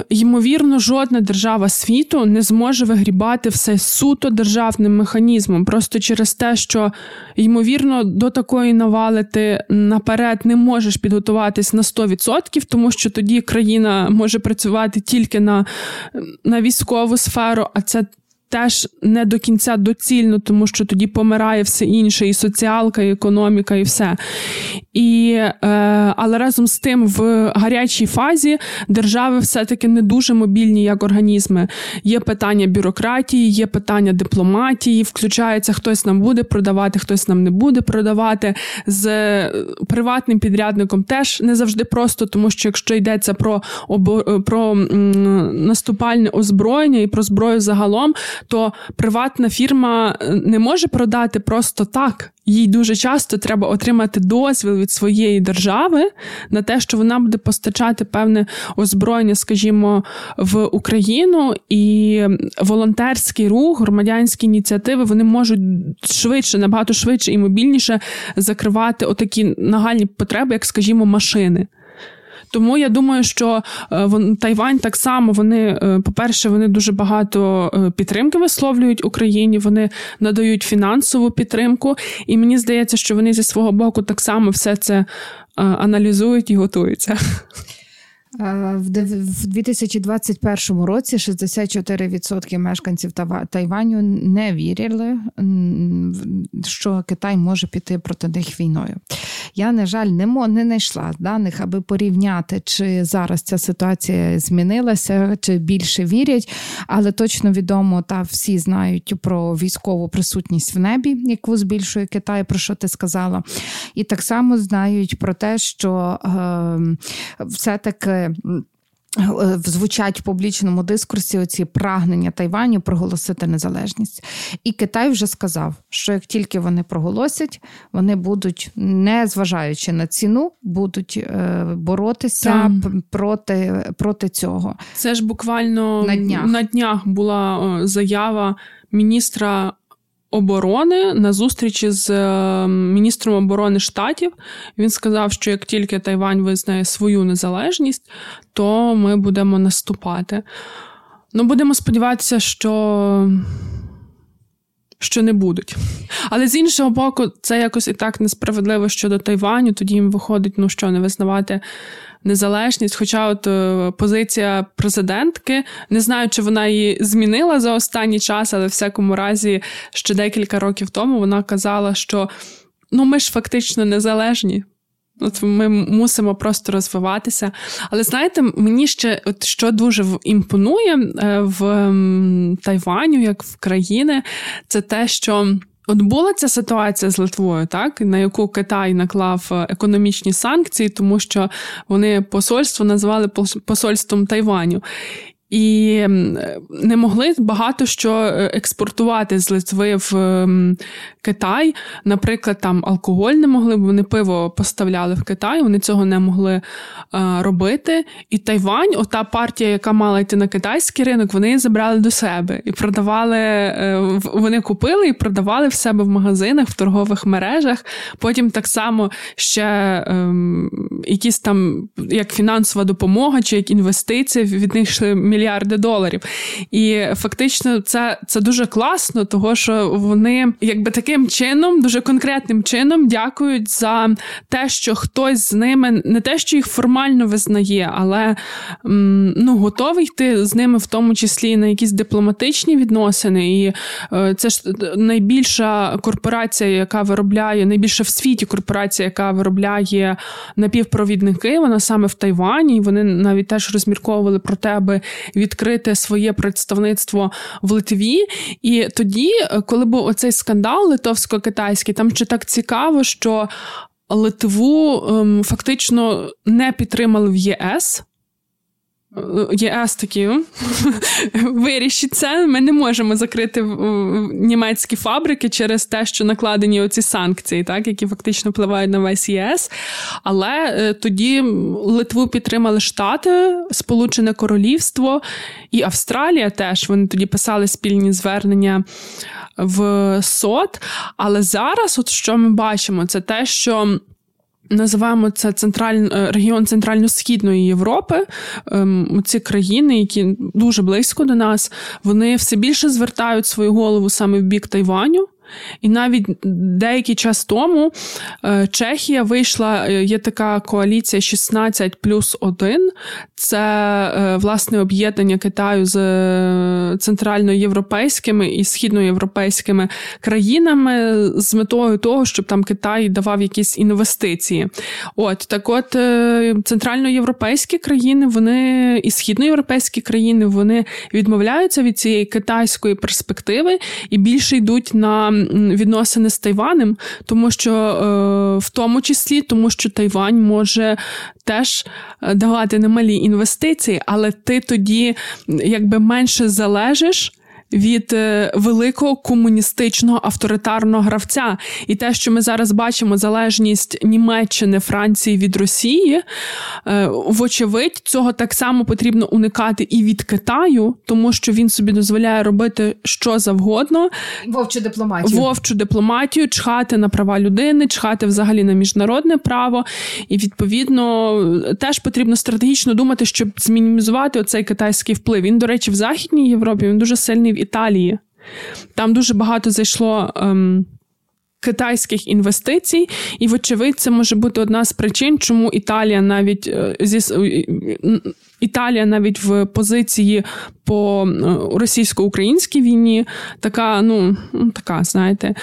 ймовірно, жодна держава світу не зможе вигрібати все суто державним механізмом. Просто через те, що, ймовірно, до такої навали ти наперед не можеш підготуватись на сто відсотків, тому що тоді країна може працювати тільки на, на військову сферу, а це теж не до кінця доцільно, тому що тоді помирає все інше, і соціалка, і економіка, і все. І, е, але разом з тим в гарячій фазі держави все-таки не дуже мобільні як організми. Є питання бюрократії, є питання дипломатії, включається хтось нам буде продавати, хтось нам не буде продавати. З приватним підрядником теж не завжди просто, тому що якщо йдеться про, обо, про м, наступальне озброєння і про зброю загалом, то приватна фірма не може продати просто так. Їй дуже часто треба отримати дозвіл від своєї держави на те, що вона буде постачати певне озброєння, скажімо, в Україну. І волонтерський рух, громадянські ініціативи, вони можуть швидше, набагато швидше і мобільніше закривати отакі нагальні потреби, як, скажімо, машини. Тому я думаю, що Тайвань так само, вони, по-перше, вони дуже багато підтримки висловлюють Україні, вони надають фінансову підтримку, і мені здається, що вони зі свого боку так само все це аналізують і готуються. В дві тисячі двадцять першому році шістдесят чотири відсотки мешканців Тайваню не вірили що Китай може піти проти них війною. Я, на жаль, не, мо, не знайшла даних, аби порівняти, чи зараз ця ситуація змінилася, чи більше вірять, але точно відомо, та всі знають про військову присутність в небі, яку збільшує Китай, про що ти сказала. І так само знають про те, що е, все-таки... звучать в публічному дискурсі оці прагнення Тайваню проголосити незалежність. І Китай вже сказав, що як тільки вони проголосять, вони будуть, не зважаючи на ціну, будуть боротися проти, проти цього. Це ж буквально на днях, на днях була заява міністра оборони на зустрічі з міністром оборони Штатів. Він сказав, що як тільки Тайвань визнає свою незалежність, то ми будемо наступати. Ну, будемо сподіватися, що... що не будуть. Але з іншого боку, це якось і так несправедливо щодо Тайваню, тоді їм виходить, ну що, не визнавати незалежність, хоча от позиція президентки, не знаю, чи вона її змінила за останній час, але в всякому разі ще декілька років тому вона казала, що ну ми ж фактично незалежні. От ми мусимо просто розвиватися. Але знаєте, мені ще от що дуже імпонує в Тайваню, як в країни, це те, що от була ця ситуація з Литвою, так, на яку Китай наклав економічні санкції, тому що вони посольство назвали посольством Тайваню. І не могли багато що експортувати з Литви в Китай. Наприклад, там алкоголь не могли, бо вони пиво поставляли в Китай, вони цього не могли робити. І Тайвань, ота партія, яка мала йти на китайський ринок, вони її забрали до себе. І продавали, вони купили і продавали в себе в магазинах, в торгових мережах. Потім так само ще якісь там, як фінансова допомога, чи як інвестиції, від них йшли мільйони. мільярди доларів. І фактично це, це дуже класно, того, що вони якби таким чином, дуже конкретним чином дякують за те, що хтось з ними, не те, що їх формально визнає, але ну, готовий йти з ними в тому числі на якісь дипломатичні відносини. І це ж найбільша корпорація, яка виробляє, найбільша в світі корпорація, яка виробляє напівпровідники, вона саме в Тайвані, і вони навіть теж розмірковували про те, аби відкрити своє представництво в Литві. І тоді, коли був оцей скандал литовсько-китайський, там ще так цікаво, що Литву ем, фактично не підтримали в ЄС. ЄС такі, вирішить це, ми не можемо закрити німецькі фабрики через те, що накладені оці санкції, так, які фактично впливають на весь ЄС. Але тоді Литву підтримали Штати, Сполучене Королівство і Австралія теж. Вони тоді писали спільні звернення в СОТ. Але зараз от що ми бачимо, це те, що називаємо це централь... регіон Центрально-Східної Європи. Ем, ці країни, які дуже близько до нас, вони все більше звертають свою голову саме в бік Тайваню. І навіть деякий час тому Чехія вийшла, є така коаліція шістнадцять плюс один, це, власне, об'єднання Китаю з центральноєвропейськими і східноєвропейськими країнами з метою того, щоб там Китай давав якісь інвестиції. От, так от, центральноєвропейські країни, вони і східноєвропейські країни, вони відмовляються від цієї китайської перспективи і більше йдуть на відносини з Тайванем, тому що в тому числі, тому що Тайвань може теж давати немалі інвестиції, але ти тоді якби менше залежиш від великого комуністичного авторитарного гравця. І те, що ми зараз бачимо, залежність Німеччини, Франції від Росії, вочевидь, цього так само потрібно уникати і від Китаю, тому що він собі дозволяє робити що завгодно. Вовчу дипломатію. Вовчу дипломатію, чхати на права людини, чхати взагалі на міжнародне право. І, відповідно, теж потрібно стратегічно думати, щоб змінімізувати оцей китайський вплив. Він, до речі, в Західній Європі, він дуже сильний в Італії. Там дуже багато зайшло ем, китайських інвестицій, і, вочевидь, це може бути одна з причин, чому Італія навіть е, зі, е, Італія навіть в позиції по російсько-українській війні така, ну, така, знаєте,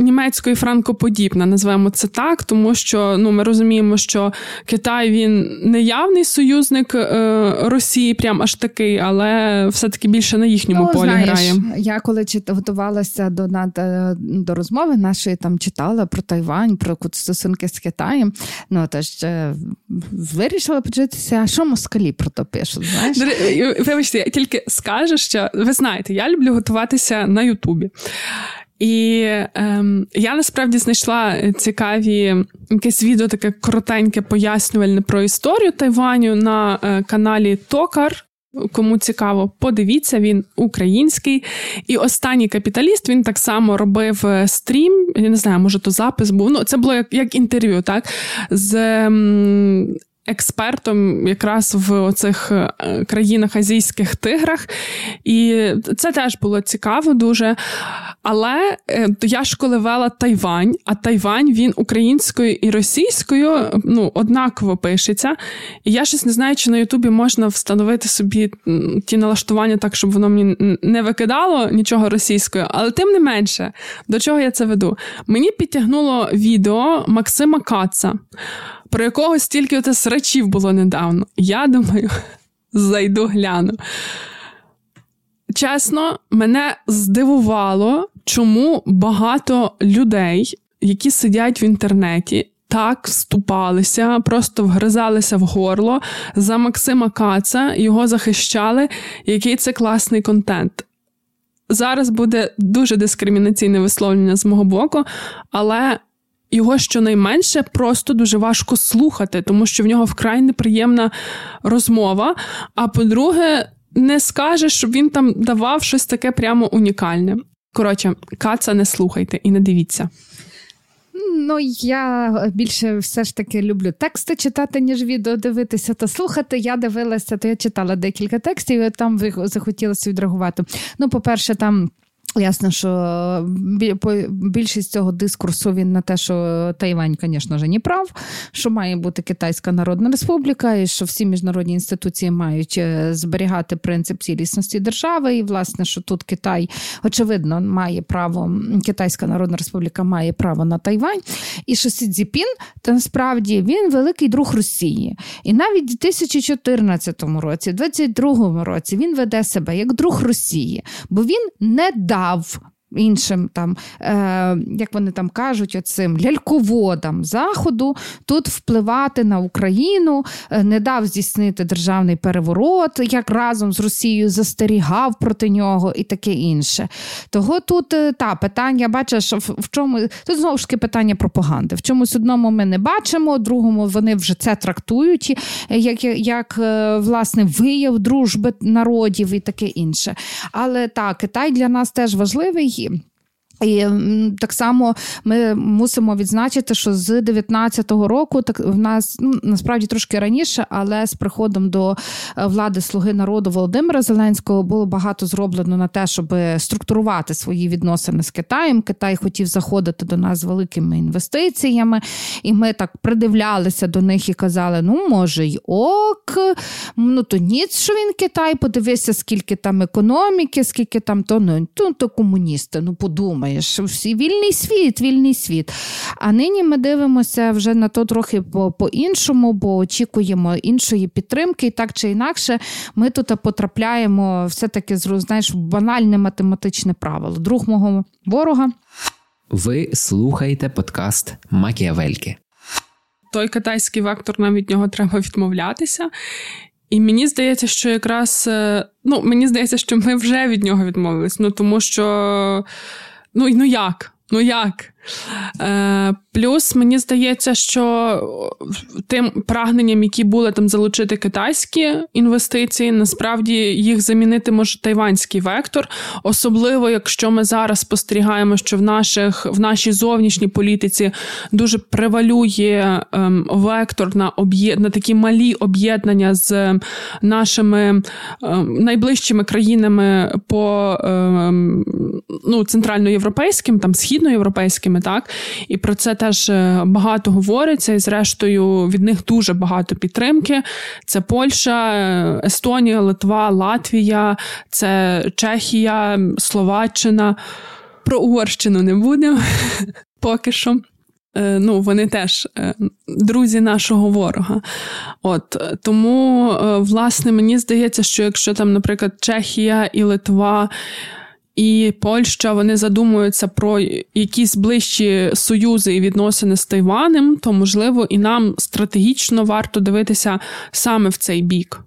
німецької франкоподібна, називаємо це так, тому що, ну, ми розуміємо, що Китай, він не явний союзник е, Росії, прям аж такий, але все-таки більше на їхньому ну, полі знаєш, грає. Я коли готувалася до, до розмови нашої, там читала про Тайвань, про стосунки з Китаєм, ну, тож вирішила подивитися, а що москалі про то пишуть, знаєш? Вибачте, я тільки скажу, що, ви знаєте, я люблю готуватися на Ютубі. І ем, я насправді знайшла цікаві якесь відео, таке коротеньке пояснювальне про історію Тайваню на е, каналі Токар. Кому цікаво, подивіться, він український. І останній капіталіст, він так само робив стрім, я не знаю, може то запис був, ну це було як, як інтерв'ю, так, з ем, експертом якраз в оцих країнах азійських тиграх. І це теж було цікаво дуже. Але я ж коли вела Тайвань, а Тайвань, він українською і російською, ну, однаково пишеться. І я щось не знаю, чи на Ютубі можна встановити собі ті налаштування так, щоб воно мені не викидало нічого російською. Але тим не менше, до чого я це веду? Мені підтягнуло відео Максима Каца, про якого стільки оце срачів було недавно. Я думаю, зайду гляну. Чесно, мене здивувало, чому багато людей, які сидять в інтернеті, так вступалися, просто вгризалися в горло за Максима Каца, його захищали, який це класний контент. Зараз буде дуже дискримінаційне висловлення з мого боку, але його щонайменше просто дуже важко слухати, тому що в нього вкрай неприємна розмова, а по-друге, не скаже, щоб він там давав щось таке прямо унікальне. Коротше, Каца не слухайте і не дивіться. Ну, я більше все ж таки люблю тексти читати, ніж відео дивитися та слухати. Я дивилася, то я читала декілька текстів, і там захотілося відреагувати. Ну, по-перше, там ясно, що більшість цього дискурсу він на те, що Тайвань, звісно ж, не прав, що має бути Китайська Народна Республіка, і що всі міжнародні інституції мають зберігати принцип цілісності держави, і, власне, що тут Китай, очевидно, має право, Китайська Народна Республіка має право на Тайвань, і що Сі Цзіньпін, то насправді, він великий друг Росії. І навіть у дві тисячі чотирнадцятому році, у двадцять другому році він веде себе як друг Росії, бо він не дав іншим, там, е, як вони там кажуть, оцим ляльководам Заходу тут впливати на Україну, е, не дав здійснити державний переворот, як разом з Росією застерігав проти нього і таке інше. Того тут, е, та, питання, бачиш, в, в чому, тут знову ж таки питання пропаганди. В чомусь одному ми не бачимо, другому вони вже це трактують, як, як е, власне, вияв дружби народів і таке інше. Але, так, Китай для нас теж важливий, і так само ми мусимо відзначити, що з дев'ятнадцятого року, так, в нас, ну, насправді трошки раніше, але з приходом до влади «Слуги народу» Володимира Зеленського було багато зроблено на те, щоб структурувати свої відносини з Китаєм. Китай хотів заходити до нас з великими інвестиціями, і ми так придивлялися до них і казали, ну, може, й ок, ну, то ніц, що він Китай, подивися, скільки там економіки, скільки там, то, ну, то, то комуністи, ну, подумай. Всі вільний світ, вільний світ. А нині ми дивимося вже на то трохи по-іншому, бо очікуємо іншої підтримки, і так чи інакше ми тут потрапляємо все-таки, знаєш, в банальне математичне правило. Друг мого ворога. Ви слухаєте подкаст «Макіявельки». Той китайський вектор, нам від нього треба відмовлятися. І мені здається, що якраз, ну, мені здається, що ми вже від нього відмовились, ну, тому що Ну, ну як? Ну як? Е, плюс, мені здається, що тим прагненням, які були там залучити китайські інвестиції, насправді їх замінити може тайванський вектор. Особливо, якщо ми зараз спостерігаємо, що в, наших, в нашій зовнішній політиці дуже превалює ем, вектор на, об'єд... на такі малі об'єднання з нашими ем, найближчими країнами по ем, ну, центральноєвропейським, там, східноєвропейським, так? І про це теж багато говориться, і зрештою від них дуже багато підтримки. Це Польща, Естонія, Литва, Латвія, це Чехія, Словаччина. Про Угорщину не будемо поки що. Ну, вони теж друзі нашого ворога. От, тому, власне, мені здається, що якщо там, наприклад, Чехія і Литва і Польща, вони задумуються про якісь ближчі союзи і відносини з Тайванем, то, можливо, і нам стратегічно варто дивитися саме в цей бік.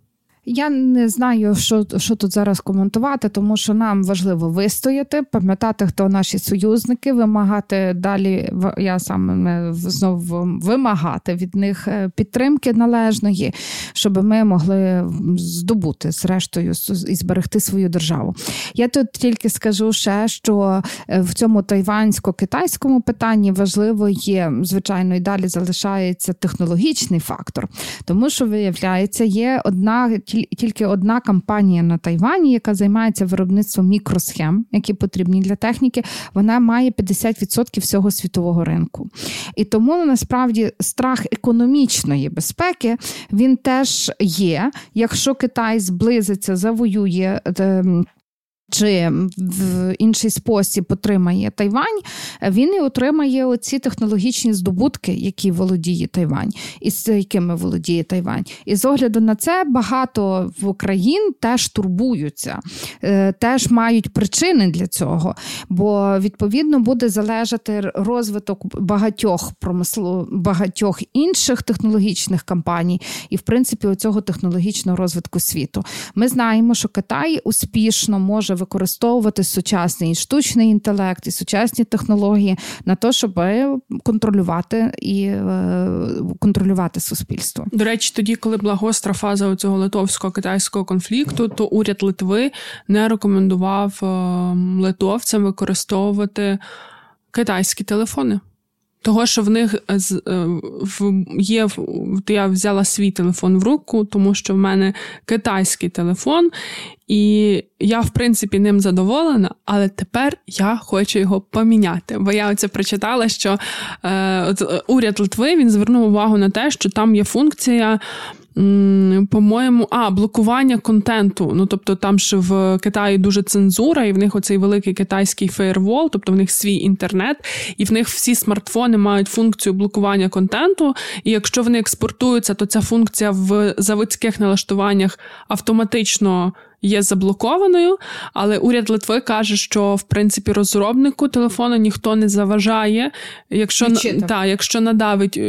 Я не знаю, що, що тут зараз коментувати, тому що нам важливо вистояти, пам'ятати, хто наші союзники, вимагати далі, я саме знову вимагати від них підтримки належної, щоб ми могли здобути, зрештою, і зберегти свою державу. Я тут тільки скажу ще, що в цьому тайвансько-китайському питанні важливо є, звичайно, і далі залишається технологічний фактор, тому що, виявляється, є одна... тільки одна компанія на Тайвані, яка займається виробництвом мікросхем, які потрібні для техніки, вона має п'ятдесят відсотків всього світового ринку. І тому, насправді, страх економічної безпеки, він теж є. Якщо Китай зблизиться, завоює чи в інший спосіб отримає Тайвань, він і отримає оці технологічні здобутки, які володіє Тайвань, і з якими володіє Тайвань. І з огляду на це багато країн теж турбуються, теж мають причини для цього, бо відповідно буде залежати розвиток багатьох промислу, багатьох інших технологічних компаній і, в принципі, оцього технологічного розвитку світу. Ми знаємо, що Китай успішно може використовувати сучасний і штучний інтелект, і сучасні технології на те, щоб контролювати і контролювати суспільство. До речі, тоді, коли була гостра фаза цього литовсько-китайського конфлікту, то уряд Литви не рекомендував литовцям використовувати китайські телефони. Того, що в них є, я взяла свій телефон в руку, тому що в мене китайський телефон, і я, в принципі, ним задоволена, але тепер я хочу його поміняти. Бо я оце прочитала, що е, от, уряд Литви, він звернув увагу на те, що там є функція, м, по-моєму, а, блокування контенту. Ну, тобто, там ще в Китаї дуже цензура, і в них оцей великий китайський фаєрвол, тобто в них свій інтернет, і в них всі смартфони мають функцію блокування контенту, і якщо вони експортуються, то ця функція в заводських налаштуваннях автоматично є заблокованою, але уряд Литви каже, що, в принципі, розробнику телефону ніхто не заважає. Якщо, та, якщо надавить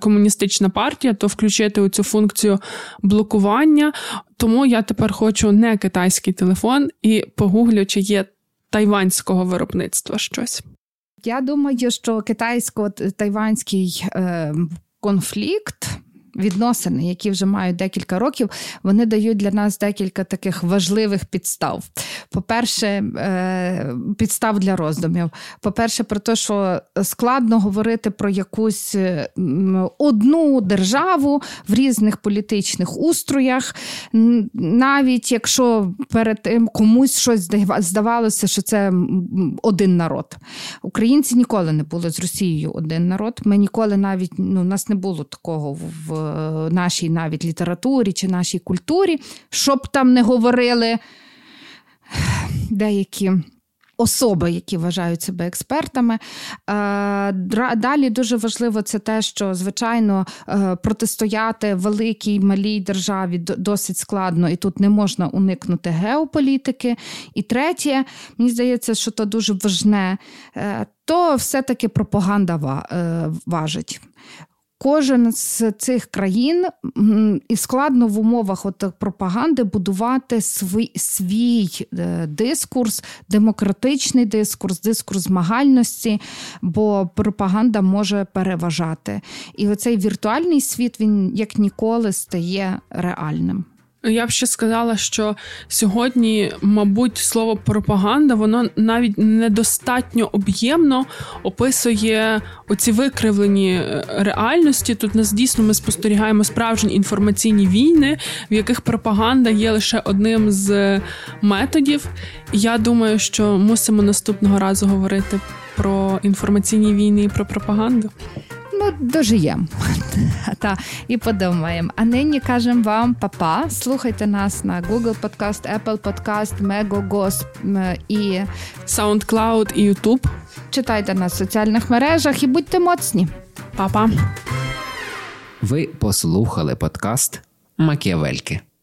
комуністична партія, то включити оцю функцію блокування. Тому я тепер хочу не китайський телефон і погуглю, чи є тайванського виробництва щось. Я думаю, що китайсько-тайванський е, конфлікт, відносини, які вже мають декілька років, вони дають для нас декілька таких важливих підстав. По-перше, підстав для роздумів. По-перше, про те, що складно говорити про якусь одну державу в різних політичних устроях, навіть якщо перед тим комусь щось здавалося, що це один народ. Українці ніколи не були з Росією один народ. Ми ніколи навіть, ну, у нас не було такого в нашій навіть літературі чи нашій культурі, щоб там не говорили деякі особи, які вважають себе експертами. Далі дуже важливо це те, що, звичайно, протистояти великій, малій державі досить складно, і тут не можна уникнути геополітики. І третє, мені здається, що то дуже важне, то все-таки пропаганда важить. Кожен з цих країн, і складно в умовах от пропаганди будувати свій, свій дискурс, демократичний дискурс, дискурс змагальності, бо пропаганда може переважати. І оцей віртуальний світ, він як ніколи стає реальним. Я б ще сказала, що сьогодні, мабуть, слово пропаганда, воно навіть недостатньо об'ємно описує оці викривлені реальності. Тут нас дійсно ми спостерігаємо справжні інформаційні війни, в яких пропаганда є лише одним з методів. Я думаю, що мусимо наступного разу говорити про інформаційні війни і про пропаганду. no, dożyjemy Ta, i podumajemy. A nyní każemy wam papa. Słuchajcie nas na Google Podcast, Apple Podcast, Megogo i SoundCloud i YouTube. Czytajcie nas w socjalnych мережах i bądźcie mocni. Papa. Ви послухали подкаст «Макіявельки».